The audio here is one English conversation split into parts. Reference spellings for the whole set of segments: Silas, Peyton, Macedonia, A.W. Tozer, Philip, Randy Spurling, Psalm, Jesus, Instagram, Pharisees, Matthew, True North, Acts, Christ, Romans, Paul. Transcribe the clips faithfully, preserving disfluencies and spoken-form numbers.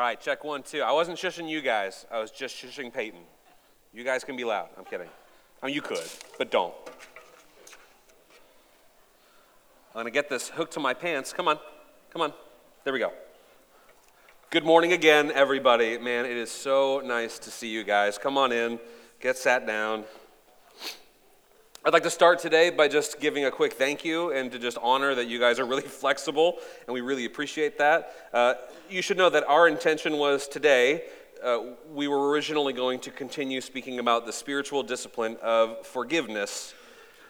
All right, check one, two. I wasn't shushing you guys. I was just shushing Peyton. You guys can be loud. I'm kidding. I mean, you could, but don't. I'm going to get this hooked to my pants. Come on. Come on. There we go. Good morning again, everybody. Man, it is so nice to see you guys. Come on in. Get sat down. I'd like to start today by just giving a quick thank you and to just honor that you guys are really flexible, and we really appreciate that. Uh, you should know that our intention was today, uh, we were originally going to continue speaking about the spiritual discipline of forgiveness.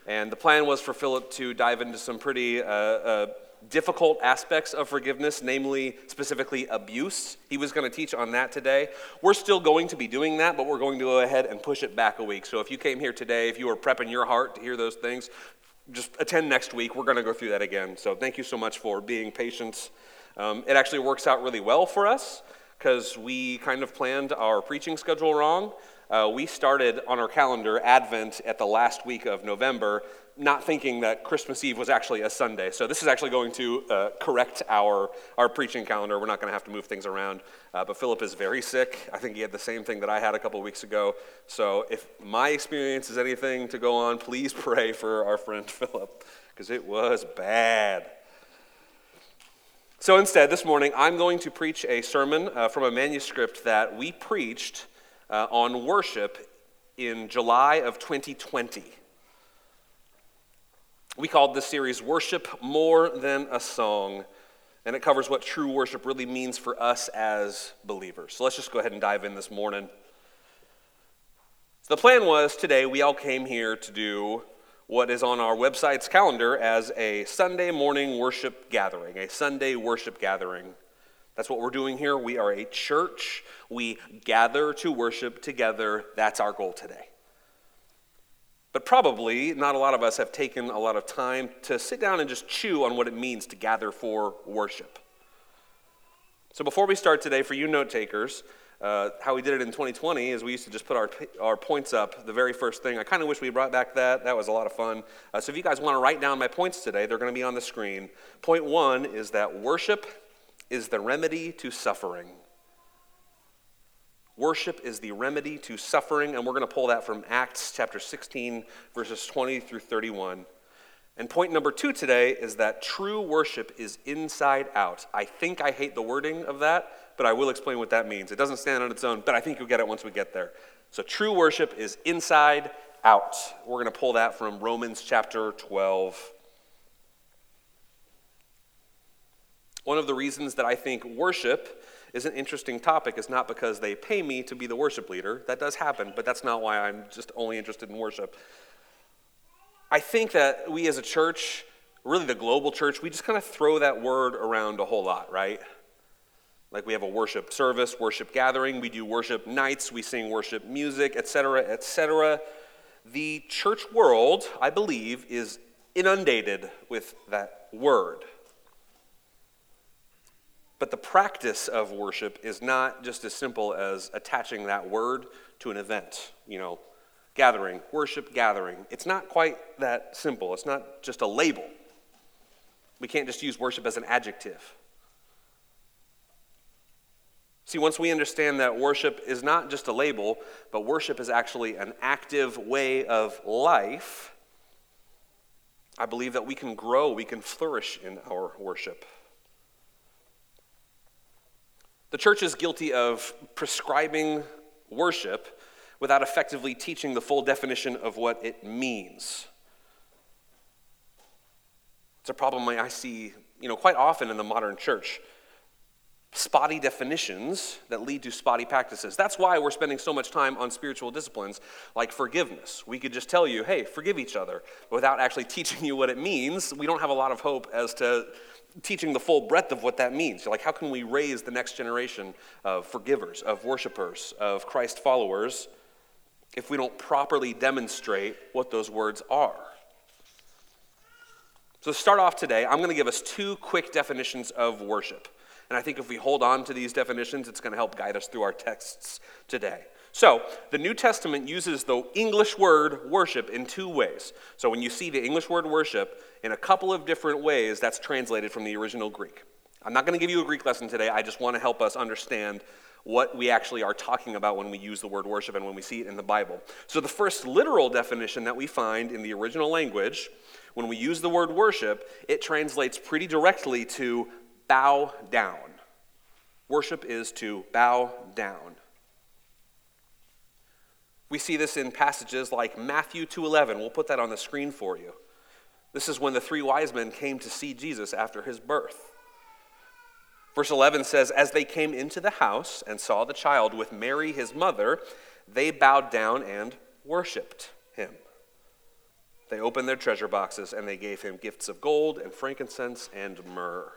And the plan was for Philip to dive into some pretty uh, uh, difficult aspects of forgiveness, namely, specifically, abuse. He was going to teach on that today. We're still going to be doing that, but we're going to go ahead and push it back a week. So if you came here today, if you were prepping your heart to hear those things, just attend next week. We're going to go through that again. So thank you so much for being patient. Um, it actually works out really well for us because we kind of planned our preaching schedule wrong. Uh, we started on our calendar Advent at the last week of November, not thinking that Christmas Eve was actually a Sunday. So this is actually going to uh, correct our, our preaching calendar. We're not going to have to move things around. Uh, but Philip is very sick. I think he had the same thing that I had a couple weeks ago. So if my experience is anything to go on, please pray for our friend Philip, because it was bad. So instead, this morning, I'm going to preach a sermon uh, from a manuscript that we preached Uh, on worship in July of twenty twenty. We called this series Worship More Than a Song, and it covers what true worship really means for us as believers. So let's just go ahead and dive in this morning. The plan was today we all came here to do what is on our website's calendar as a Sunday morning worship gathering, a Sunday worship gathering. That's what we're doing here. We are a church. We gather to worship together. That's our goal today. But probably not a lot of us have taken a lot of time to sit down and just chew on what it means to gather for worship. So before we start today, for you note takers, uh, how we did it in twenty twenty is we used to just put our our points up, the very first thing. I kind of wish we brought back that. That was a lot of fun. Uh, so if you guys want to write down my points today, they're going to be on the screen. Point one is that worship is the remedy to suffering. Worship is the remedy to suffering, and we're going to pull that from Acts chapter sixteen, verses twenty through thirty-one. And point number two today is that true worship is inside out. I think I hate the wording of that, but I will explain what that means. It doesn't stand on its own, but I think you'll get it once we get there. So true worship is inside out. We're going to pull that from Romans chapter twelve. One of the reasons that I think worship is an interesting topic is not because they pay me to be the worship leader. That does happen, but that's not why I'm just only interested in worship. I think that we as a church, really the global church, we just kind of throw that word around a whole lot, right? Like we have a worship service, worship gathering, we do worship nights, we sing worship music, et cetera, et cetera. The church world, I believe, is inundated with that word. But the practice of worship is not just as simple as attaching that word to an event, you know, gathering, worship, gathering. It's not quite that simple. It's not just a label. We can't just use worship as an adjective. See, once we understand that worship is not just a label, but worship is actually an active way of life, I believe that we can grow, we can flourish in our worship. The church is guilty of prescribing worship without effectively teaching the full definition of what it means. It's a problem I see, you know, quite often in the modern church. Spotty definitions that lead to spotty practices. That's why we're spending so much time on spiritual disciplines like forgiveness. We could just tell you, hey, forgive each other, but without actually teaching you what it means. We don't have a lot of hope as to teaching the full breadth of what that means. Like, how can we raise the next generation of forgivers, of worshipers, of Christ followers, if we don't properly demonstrate what those words are? So to start off today, I'm going to give us two quick definitions of worship. And I think if we hold on to these definitions, it's going to help guide us through our texts today. So, the New Testament uses the English word worship in two ways. So when you see the English word worship, in a couple of different ways, that's translated from the original Greek. I'm not going to give you a Greek lesson today. I just want to help us understand what we actually are talking about when we use the word worship and when we see it in the Bible. So the first literal definition that we find in the original language, when we use the word worship, it translates pretty directly to bow down. Worship is to bow down. We see this in passages like Matthew two eleven. We'll put that on the screen for you. This is when the three wise men came to see Jesus after his birth. Verse eleven says, "As they came into the house and saw the child with Mary his mother, they bowed down and worshipped him. They opened their treasure boxes and they gave him gifts of gold and frankincense and myrrh."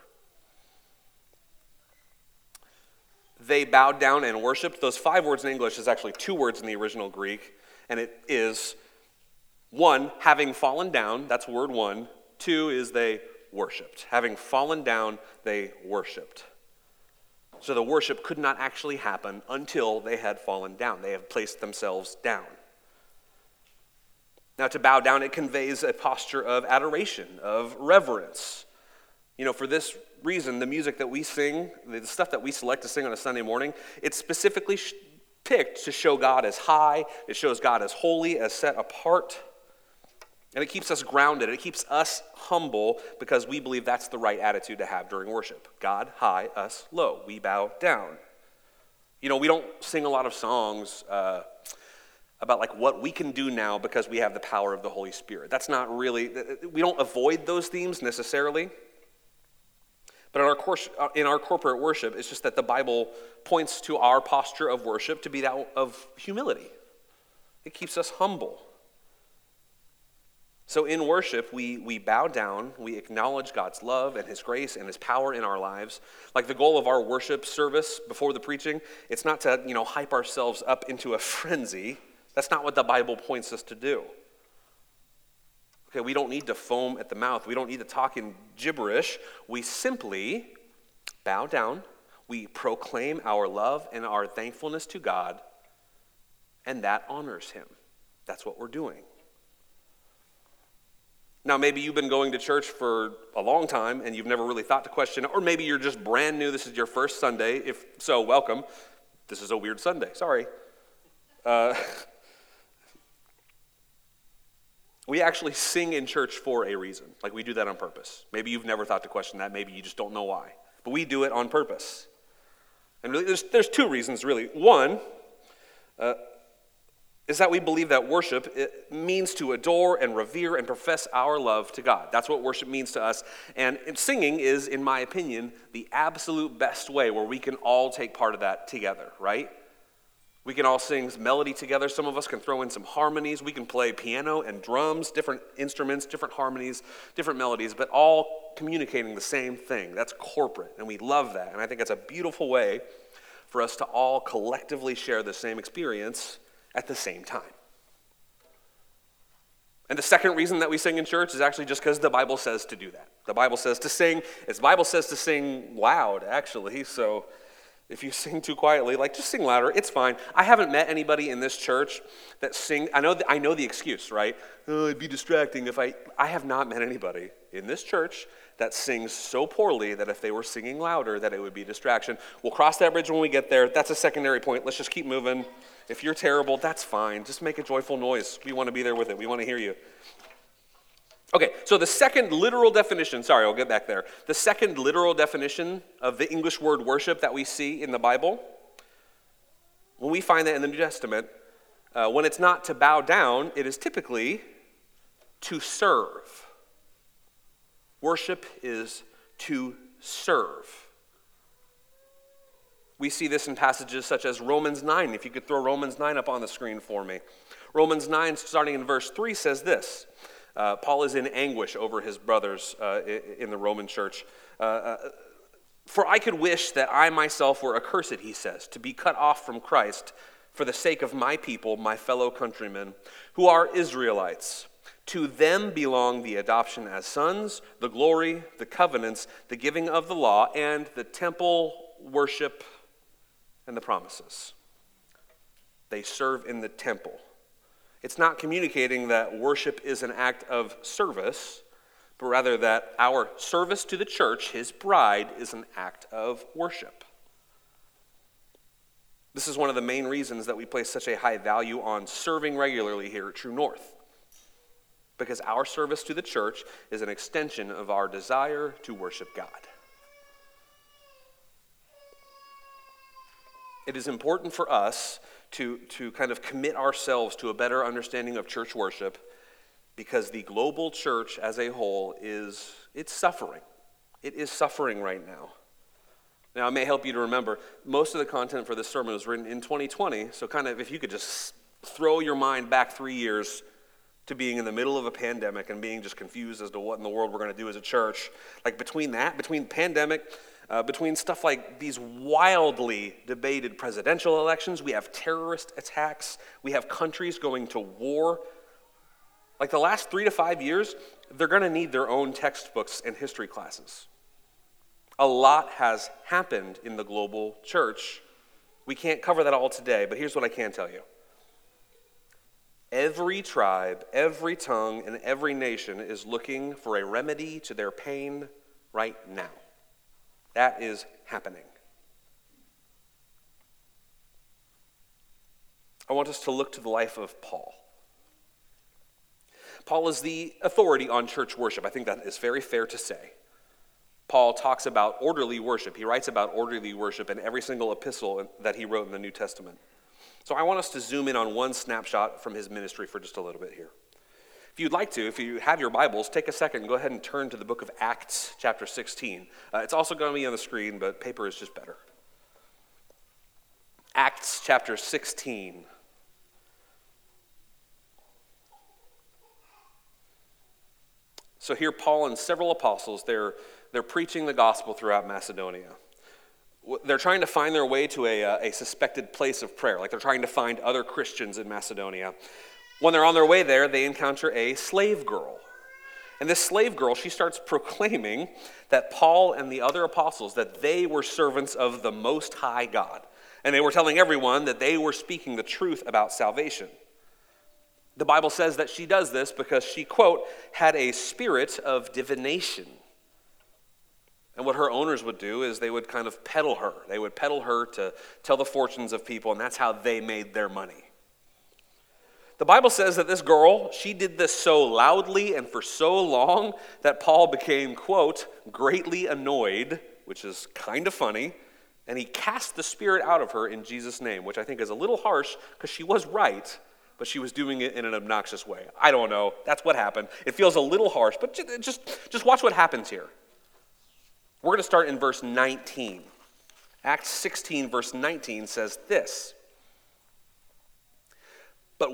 They bowed down and worshipped. Those five words in English is actually two words in the original Greek, and it is one, having fallen down, that's word one. Two is they worshipped. Having fallen down, they worshipped. So the worship could not actually happen until they had fallen down. They have placed themselves down. Now, to bow down, it conveys a posture of adoration, of reverence. You know, for this reason, the music that we sing, the stuff that we select to sing on a Sunday morning, it's specifically picked to show God as high. It shows God as holy, as set apart. And it keeps us grounded. It keeps us humble because we believe that's the right attitude to have during worship. God high, us low. We bow down. You know, we don't sing a lot of songs uh, about like what we can do now because we have the power of the Holy Spirit. That's not really, we don't avoid those themes necessarily. But in our, course, in our corporate worship, it's just that the Bible points to our posture of worship to be that of humility. It keeps us humble. So in worship, we, we bow down, we acknowledge God's love and his grace and his power in our lives. Like the goal of our worship service before the preaching, it's not to, you know, hype ourselves up into a frenzy. That's not what the Bible points us to do. Okay, we don't need to foam at the mouth. We don't need to talk in gibberish. We simply bow down. We proclaim our love and our thankfulness to God, and that honors him. That's what we're doing. Now, maybe you've been going to church for a long time, and you've never really thought to question, or maybe you're just brand new. This is your first Sunday. If so, welcome. This is a weird Sunday. Sorry. Uh We actually sing in church for a reason. Like, we do that on purpose. Maybe you've never thought to question that. Maybe you just don't know why. But we do it on purpose. And really, there's, there's two reasons, really. One uh, is that we believe that worship it means to adore and revere and profess our love to God. That's what worship means to us. And singing is, in my opinion, the absolute best way where we can all take part of that together, right? We can all sing melody together. Some of us can throw in some harmonies. We can play piano and drums, different instruments, different harmonies, different melodies, but all communicating the same thing. That's corporate, and we love that. And I think that's a beautiful way for us to all collectively share the same experience at the same time. And the second reason that we sing in church is actually just because the Bible says to do that. The Bible says to sing. It's Bible says to sing loud, actually, so if you sing too quietly, like, just sing louder. It's fine. I haven't met anybody in this church that sing. I know the, I know the excuse, right? Oh, it'd be distracting if I... I have not met anybody in this church that sings so poorly that if they were singing louder that it would be a distraction. We'll cross that bridge when we get there. That's a secondary point. Let's just keep moving. If you're terrible, that's fine. Just make a joyful noise. We want to be there with it. We want to hear you. Okay, so the second literal definition, sorry, I'll get back there. The second literal definition of the English word worship that we see in the Bible, when we find that in the New Testament, uh, when it's not to bow down, it is typically to serve. Worship is to serve. We see this in passages such as Romans nine. If you could throw Romans nine up on the screen for me. Romans nine, starting in verse three, says this. Uh, Paul is in anguish over his brothers uh, in the Roman church. Uh, uh, For I could wish that I myself were accursed, he says, to be cut off from Christ for the sake of my people, my fellow countrymen, who are Israelites. To them belong the adoption as sons, the glory, the covenants, the giving of the law, and the temple worship and the promises. They serve in the temple. It's not communicating that worship is an act of service, but rather that our service to the church, his bride, is an act of worship. This is one of the main reasons that we place such a high value on serving regularly here at True North, because our service to the church is an extension of our desire to worship God. It is important for us to, to kind of commit ourselves to a better understanding of church worship, because the global church as a whole is, it's suffering. It is suffering right now. Now, it may help you to remember, most of the content for this sermon was written in twenty twenty, so kind of if you could just throw your mind back three years to being in the middle of a pandemic and being just confused as to what in the world we're going to do as a church. Like between that, between pandemic, uh, between stuff like these wildly debated presidential elections, we have terrorist attacks, we have countries going to war. Like the last three to five years, they're going to need their own textbooks and history classes. A lot has happened in the global church. We can't cover that all today, but here's what I can tell you. Every tribe, every tongue, and every nation is looking for a remedy to their pain right now. That is happening. I want us to look to the life of Paul. Paul is the authority on church worship. I think that is very fair to say. Paul talks about orderly worship. He writes about orderly worship in every single epistle that he wrote in the New Testament. So I want us to zoom in on one snapshot from his ministry for just a little bit here. If you'd like to, if you have your Bibles, take a second and go ahead and turn to the book of Acts, chapter sixteen. Uh, it's also going to be on the screen, but paper is just better. Acts, chapter sixteen. So here Paul and several apostles, they're, they're preaching the gospel throughout Macedonia. They're trying to find their way to a, a suspected place of prayer, like they're trying to find other Christians in Macedonia. When they're on their way there, they encounter a slave girl. And this slave girl, she starts proclaiming that Paul and the other apostles, that they were servants of the Most High God. And they were telling everyone that they were speaking the truth about salvation. The Bible says that she does this because she, quote, had a spirit of divination. And what her owners would do is they would kind of peddle her. They would peddle her to tell the fortunes of people, and that's how they made their money. The Bible says that this girl, she did this so loudly and for so long that Paul became, quote, greatly annoyed, which is kind of funny, and he cast the spirit out of her in Jesus' name, which I think is a little harsh because she was right, but she was doing it in an obnoxious way. I don't know. That's what happened. It feels a little harsh, but just, just watch what happens here. We're going to start in verse nineteen. Acts sixteen, verse nineteen says this. But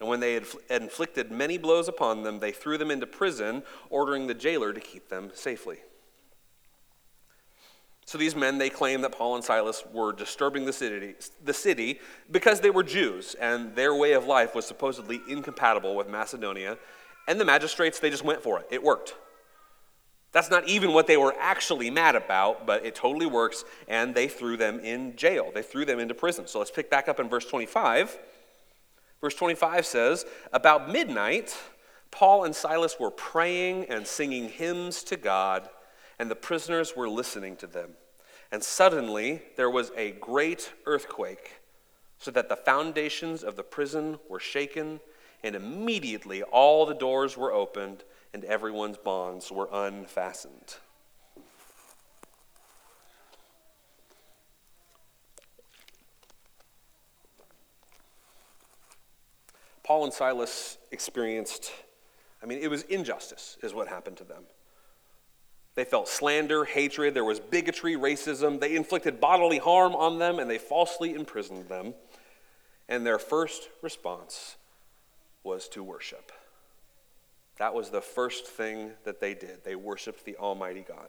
And when they had inflicted many blows upon them, they threw them into prison, ordering the jailer to keep them safely. So these men, they claim that Paul and Silas were disturbing the city, the city because they were Jews, and their way of life was supposedly incompatible with Macedonia. And the magistrates, they just went for it. It worked. That's not even what they were actually mad about, but it totally works, and they threw them in jail. They threw them into prison. So let's pick back up in verse twenty-five. Verse twenty-five says, about midnight, Paul and Silas were praying and singing hymns to God, and the prisoners were listening to them. And suddenly there was a great earthquake, so that the foundations of the prison were shaken, and immediately all the doors were opened, and everyone's bonds were unfastened. Paul and Silas experienced, I mean, it was injustice is what happened to them. They felt slander, hatred, there was bigotry, racism. They inflicted bodily harm on them, and they falsely imprisoned them. And their first response was to worship. That was the first thing that they did. They worshiped the Almighty God.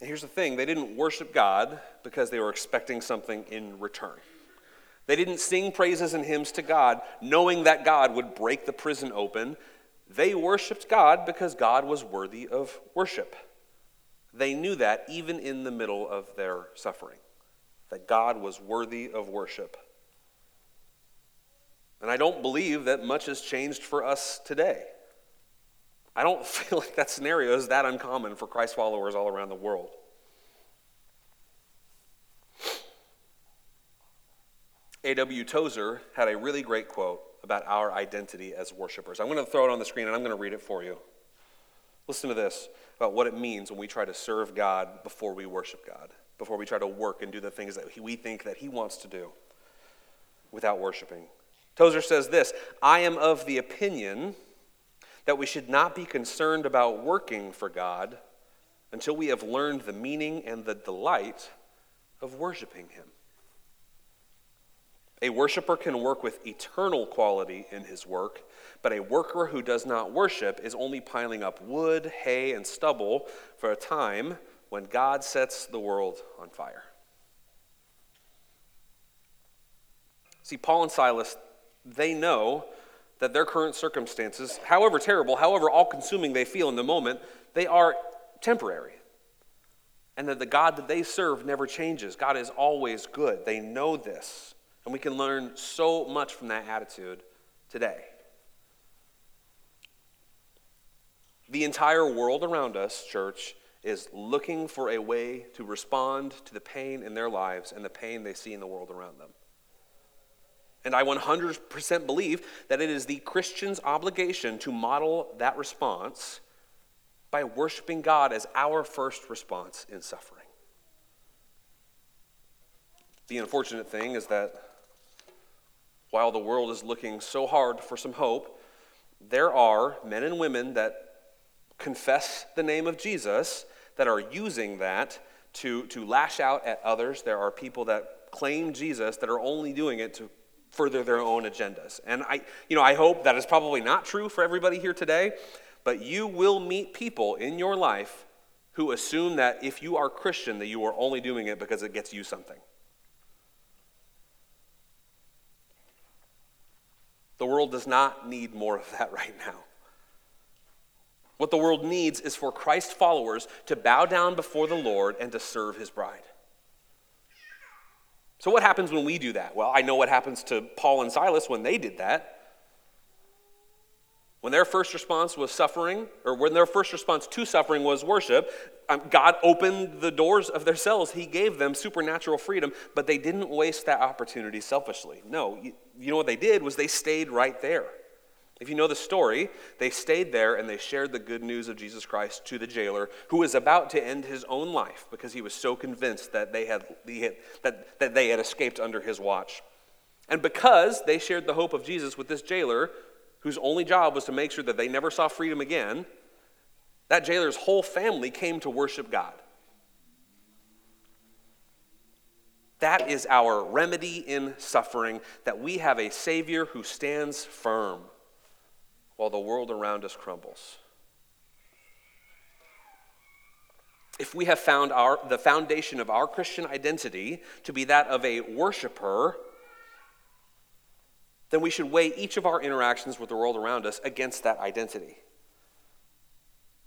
And here's the thing. They didn't worship God because they were expecting something in return. They didn't sing praises and hymns to God knowing that God would break the prison open. They worshiped God because God was worthy of worship. They knew that even in the middle of their suffering, that God was worthy of worship. And I don't believe that much has changed for us today. I don't feel like that scenario is that uncommon for Christ followers all around the world. A W Tozer had a really great quote about our identity as worshipers. I'm going to throw it on the screen and I'm going to read it for you. Listen to this about what it means when we try to serve God before we worship God, before we try to work and do the things that we think that he wants to do without worshiping. Tozer says this, "I am of the opinion that we should not be concerned about working for God until we have learned the meaning and the delight of worshiping him. A worshiper can work with eternal quality in his work, but a worker who does not worship is only piling up wood, hay, and stubble for a time when God sets the world on fire." See, Paul and Silas, they know that their current circumstances, however terrible, however all-consuming they feel in the moment, they are temporary. And that the God that they serve never changes. God is always good. They know this. And we can learn so much from that attitude today. The entire world around us, church, is looking for a way to respond to the pain in their lives and the pain they see in the world around them. And I one hundred percent believe that it is the Christian's obligation to model that response by worshiping God as our first response in suffering. The unfortunate thing is that while the world is looking so hard for some hope, there are men and women that confess the name of Jesus that are using that to, to lash out at others. There are people that claim Jesus that are only doing it to further their own agendas. And I, you know, I hope that is probably not true for everybody here today, but you will meet people in your life who assume that if you are Christian, that you are only doing it because it gets you something. The world does not need more of that right now. What the world needs is for Christ followers to bow down before the Lord and to serve his bride. So what happens when we do that? Well, I know what happens to Paul and Silas when they did that. When their first response was suffering, or when their first response to suffering was worship, God opened the doors of their cells. He gave them supernatural freedom, but they didn't waste that opportunity selfishly. No, you, you know what they did was they stayed right there. If you know the story, they stayed there and they shared the good news of Jesus Christ to the jailer who was about to end his own life because he was so convinced that they had, he had, that, that they had escaped under his watch. And because they shared the hope of Jesus with this jailer, whose only job was to make sure that they never saw freedom again, that jailer's whole family came to worship God. That is our remedy in suffering, that we have a Savior who stands firm while the world around us crumbles. If we have found our, the foundation of our Christian identity to be that of a worshiper, then we should weigh each of our interactions with the world around us against that identity.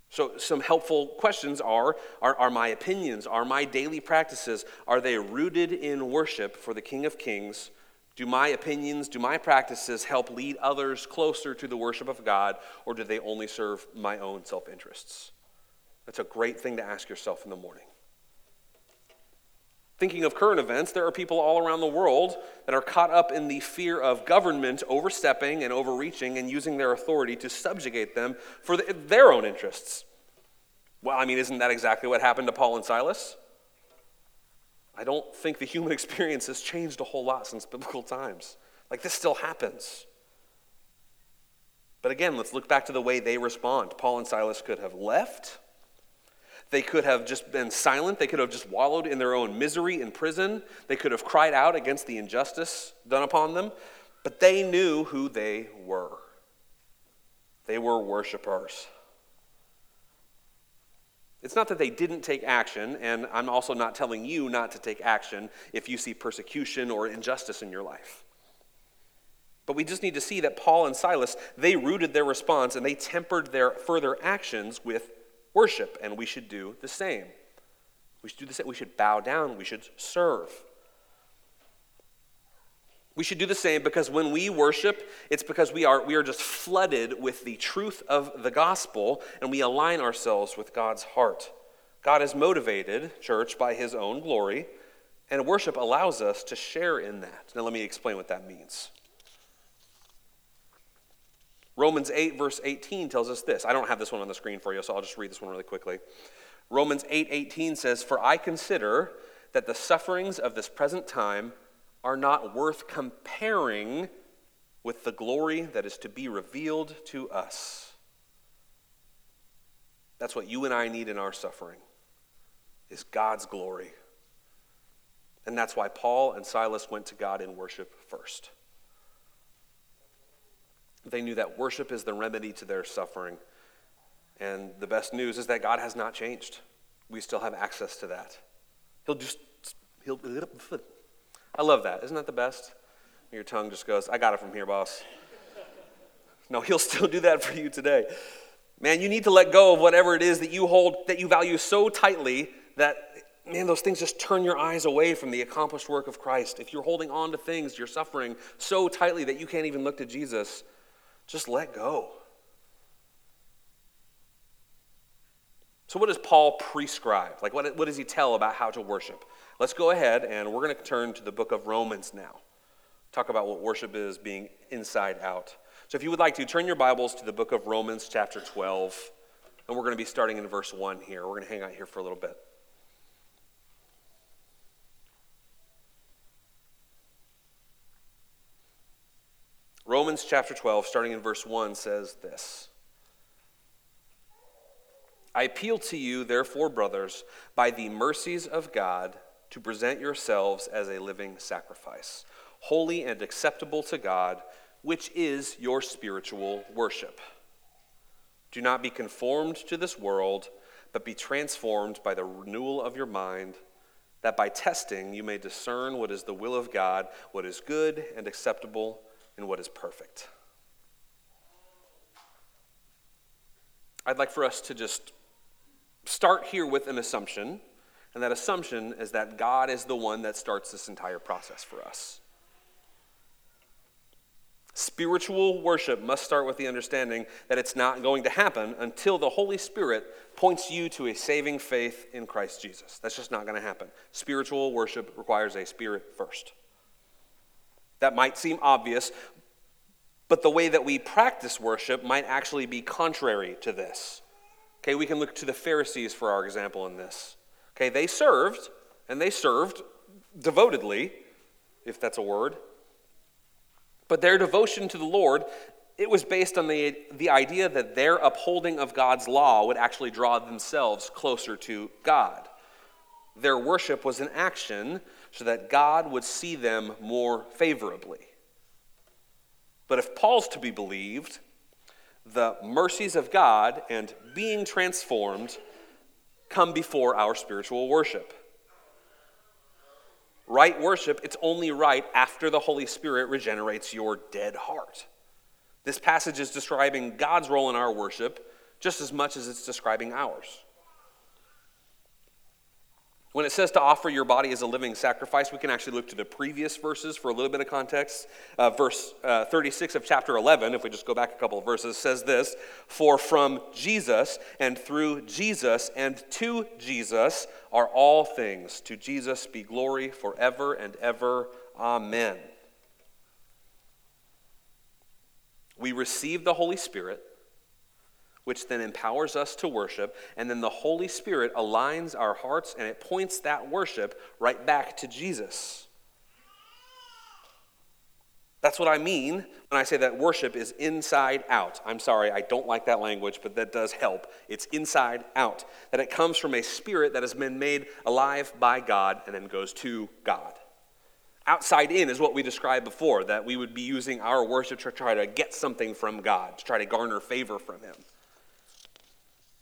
So some helpful questions are, are, are my opinions, are my daily practices, are they rooted in worship for the King of Kings? Do my opinions, do my practices help lead others closer to the worship of God, or do they only serve my own self-interests? That's a great thing to ask yourself in the morning. Thinking of current events, there are people all around the world that are caught up in the fear of government overstepping and overreaching and using their authority to subjugate them for the, their own interests. Well, I mean, isn't that exactly what happened to Paul and Silas? I don't think the human experience has changed a whole lot since biblical times. Like, this still happens. But again, let's look back to the way they respond. Paul and Silas could have left. They could have just been silent. They could have just wallowed in their own misery in prison. They could have cried out against the injustice done upon them. But they knew who they were. They were worshipers. It's not that they didn't take action, and I'm also not telling you not to take action if you see persecution or injustice in your life. But we just need to see that Paul and Silas, they rooted their response and they tempered their further actions with worship, and we should do the same. We should do the same. We should bow down. We should serve. We should do the same because when we worship, it's because we are, we are just flooded with the truth of the gospel, and we align ourselves with God's heart. God is motivated, church, by his own glory, and worship allows us to share in that. Now let me explain what that means. Romans eight, verse eighteen tells us this. I don't have this one on the screen for you, so I'll just read this one really quickly. Romans eight, eighteen says, "For I consider that the sufferings of this present time are not worth comparing with the glory that is to be revealed to us." That's what you and I need in our suffering, is God's glory. And that's why Paul and Silas went to God in worship first. They knew that worship is the remedy to their suffering. And the best news is that God has not changed. We still have access to that. He'll just, he'll, I love that. Isn't that the best? Your tongue just goes, I got it from here, boss. No, he'll still do that for you today. Man, you need to let go of whatever it is that you hold, that you value so tightly that, man, those things just turn your eyes away from the accomplished work of Christ. If you're holding on to things, you're suffering so tightly that you can't even look to Jesus. Just let go. So what does Paul prescribe? Like what, what does he tell about how to worship? Let's go ahead and we're going to turn to the book of Romans now. Talk about what worship is being inside out. So if you would like to, turn your Bibles to the book of Romans chapter twelve. And we're going to be starting in verse one here. We're going to hang out here for a little bit. Romans chapter twelve, starting in verse one, says this. I appeal to you, therefore, brothers, by the mercies of God, to present yourselves as a living sacrifice, holy and acceptable to God, which is your spiritual worship. Do not be conformed to this world, but be transformed by the renewal of your mind, that by testing you may discern what is the will of God, what is good and acceptable, and what is perfect. I'd like for us to just start here with an assumption, and that assumption is that God is the one that starts this entire process for us. Spiritual worship must start with the understanding that it's not going to happen until the Holy Spirit points you to a saving faith in Christ Jesus. That's just not going to happen. Spiritual worship requires a spirit first. That might seem obvious, but the way that we practice worship might actually be contrary to this. Okay, we can look to the Pharisees for our example in this. Okay, they served, and they served devotedly, if that's a word. But their devotion to the Lord, it was based on the, the idea that their upholding of God's law would actually draw themselves closer to God. Their worship was an action so that God would see them more favorably. But if Paul's to be believed, the mercies of God and being transformed come before our spiritual worship. Right worship, it's only right after the Holy Spirit regenerates your dead heart. This passage is describing God's role in our worship just as much as it's describing ours. When it says to offer your body as a living sacrifice, we can actually look to the previous verses for a little bit of context. Uh, verse uh, thirty-six of chapter eleven, if we just go back a couple of verses, says this, "For from Jesus and through Jesus and to Jesus are all things. To Jesus be glory forever and ever. Amen." We receive the Holy Spirit, which then empowers us to worship, and then the Holy Spirit aligns our hearts and it points that worship right back to Jesus. That's what I mean when I say that worship is inside out. I'm sorry, I don't like that language, but that does help. It's inside out. That it comes from a spirit that has been made alive by God and then goes to God. outside in is what we described before, that we would be using our worship to try to get something from God, to try to garner favor from him.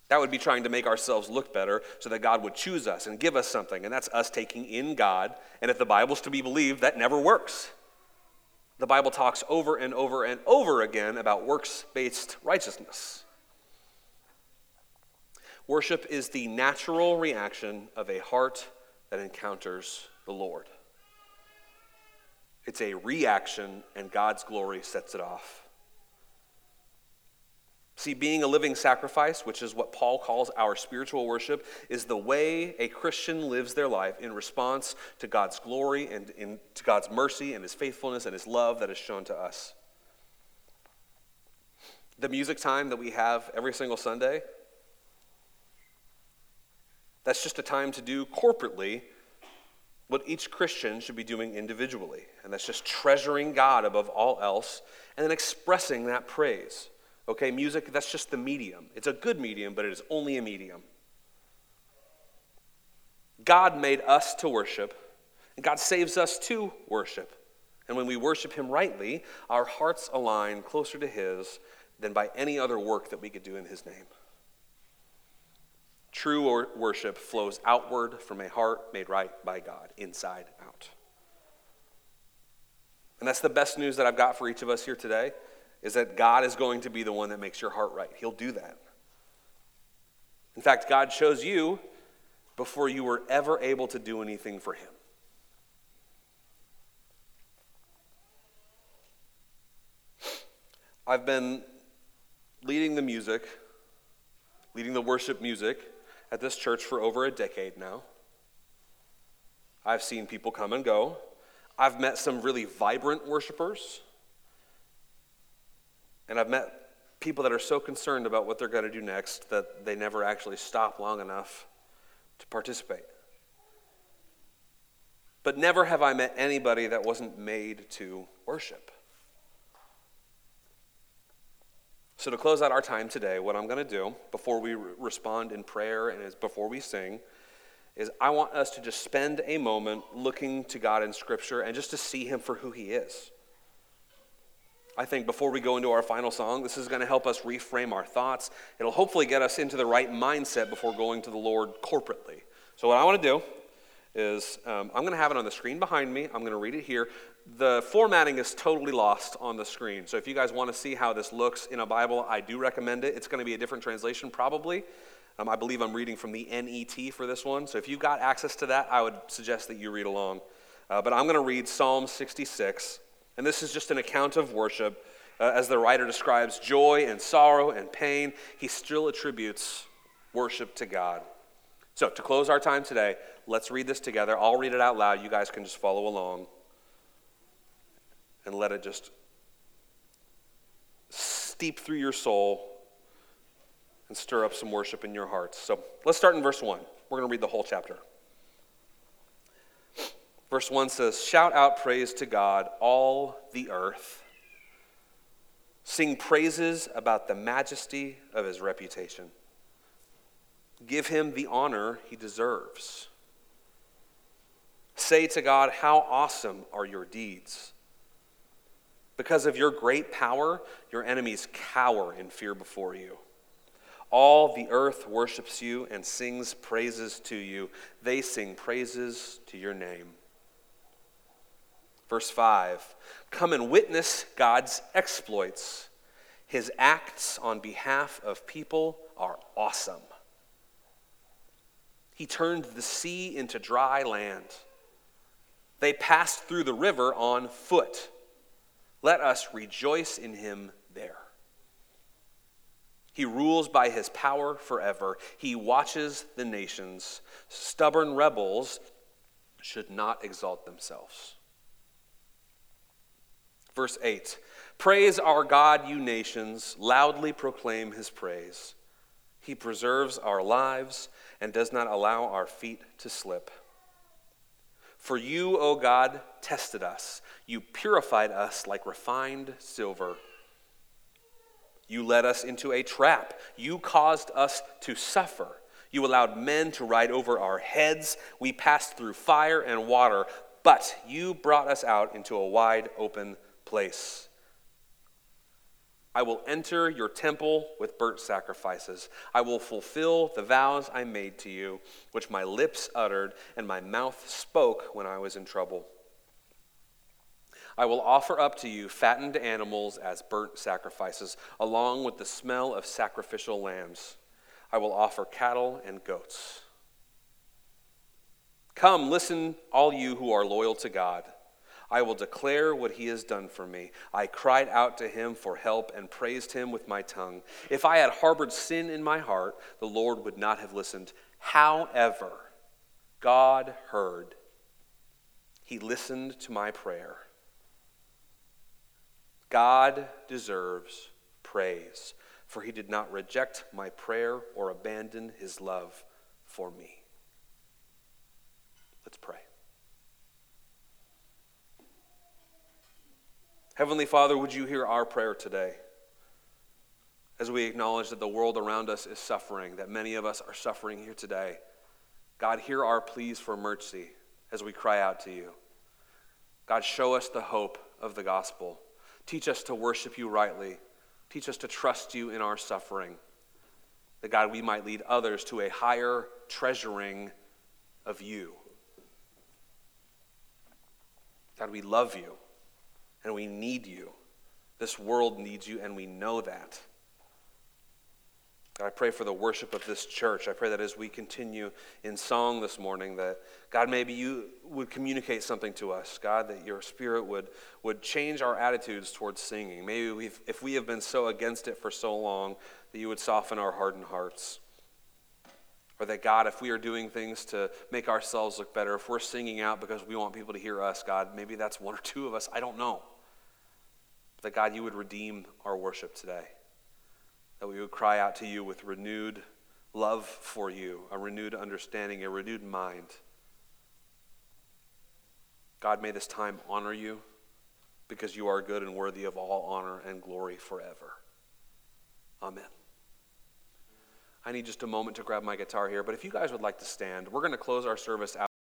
That would be trying to make ourselves look better so that God would choose us and give us something, and that's us taking in God, and if the Bible's to be believed, that never works. The Bible talks over and over and over again about works-based righteousness. Worship is the natural reaction of a heart that encounters the Lord. It's a reaction, and God's glory sets it off. See, being a living sacrifice, which is what Paul calls our spiritual worship, is the way a Christian lives their life in response to God's glory and in, to God's mercy and his faithfulness and his love that is shown to us. The music time that we have every single Sunday, that's just a time to do corporately what each Christian should be doing individually, and that's just treasuring God above all else and then expressing that praise. Okay, music, that's just the medium. It's a good medium, but it is only a medium. God made us to worship, and God saves us to worship. And when we worship him rightly, our hearts align closer to his than by any other work that we could do in his name. True worship flows outward from a heart made right by God, inside out. And that's the best news that I've got for each of us here today, is that God is going to be the one that makes your heart right. He'll do that. In fact, God chose you before you were ever able to do anything for him. I've been leading the music, leading the worship music at this church for over a decade now. I've seen people come and go. I've met some really vibrant worshipers. And I've met people that are so concerned about what they're going to do next that they never actually stop long enough to participate. But never have I met anybody that wasn't made to worship. So to close out our time today, what I'm going to do before we respond in prayer and before we sing is I want us to just spend a moment looking to God in Scripture and just to see him for who he is. I think before we go into our final song, this is going to help us reframe our thoughts. It'll hopefully get us into the right mindset before going to the Lord corporately. So what I want to do is um, I'm going to have it on the screen behind me. I'm going to read it here. The formatting is totally lost on the screen. So if you guys want to see how this looks in a Bible, I do recommend it. It's going to be a different translation probably. Um, I believe I'm reading from the N E T for this one. So if you've got access to that, I would suggest that you read along. Uh, but I'm going to read Psalm sixty-six. And this is just an account of worship. Uh, as the writer describes joy and sorrow and pain, he still attributes worship to God. So to close our time today, let's read this together. I'll read it out loud. You guys can just follow along and let it just steep through your soul and stir up some worship in your hearts. So let's start in verse one. We're going to read the whole chapter. Verse one says, "Shout out praise to God, all the earth. Sing praises about the majesty of his reputation. Give him the honor he deserves. Say to God, how awesome are your deeds. Because of your great power, your enemies cower in fear before you. All the earth worships you and sings praises to you. They sing praises to your name." Verse five, "Come and witness God's exploits. His acts on behalf of people are awesome. He turned the sea into dry land. They passed through the river on foot. Let us rejoice in him there. He rules by his power forever. He watches the nations. Stubborn rebels should not exalt themselves." Verse eight, "Praise our God, you nations. Loudly proclaim his praise. He preserves our lives and does not allow our feet to slip. For you, O God, tested us. You purified us like refined silver. You led us into a trap. You caused us to suffer. You allowed men to ride over our heads. We passed through fire and water, but you brought us out into a wide open place. I will enter your temple with burnt sacrifices. I will fulfill the vows I made to you, which my lips uttered and my mouth spoke when I was in trouble. I will offer up to you fattened animals as burnt sacrifices, along with the smell of sacrificial lambs. I will offer cattle and goats. Come, listen, all you who are loyal to God. I will declare what he has done for me. I cried out to him for help and praised him with my tongue. If I had harbored sin in my heart, the Lord would not have listened. However, God heard. He listened to my prayer. God deserves praise, for he did not reject my prayer or abandon his love for me. Let's pray. Heavenly Father, would you hear our prayer today as we acknowledge that the world around us is suffering, that many of us are suffering here today. God, hear our pleas for mercy as we cry out to you. God, show us the hope of the gospel. Teach us to worship you rightly. Teach us to trust you in our suffering, that, God, we might lead others to a higher treasuring of you. God, we love you, and we need you. This world needs you, and we know that. God, I pray for the worship of this church. I pray that as we continue in song this morning, that, God, maybe you would communicate something to us. God, that your spirit would, would change our attitudes towards singing. Maybe we've, if we have been so against it for so long, that you would soften our hardened hearts. Or that, God, if we are doing things to make ourselves look better, if we're singing out because we want people to hear us, God, maybe that's one or two of us. I don't know. But that, God, you would redeem our worship today. That we would cry out to you with renewed love for you, a renewed understanding, a renewed mind. God, may this time honor you, because you are good and worthy of all honor and glory forever. Amen. I need just a moment to grab my guitar here, but if you guys would like to stand, we're going to close our service out.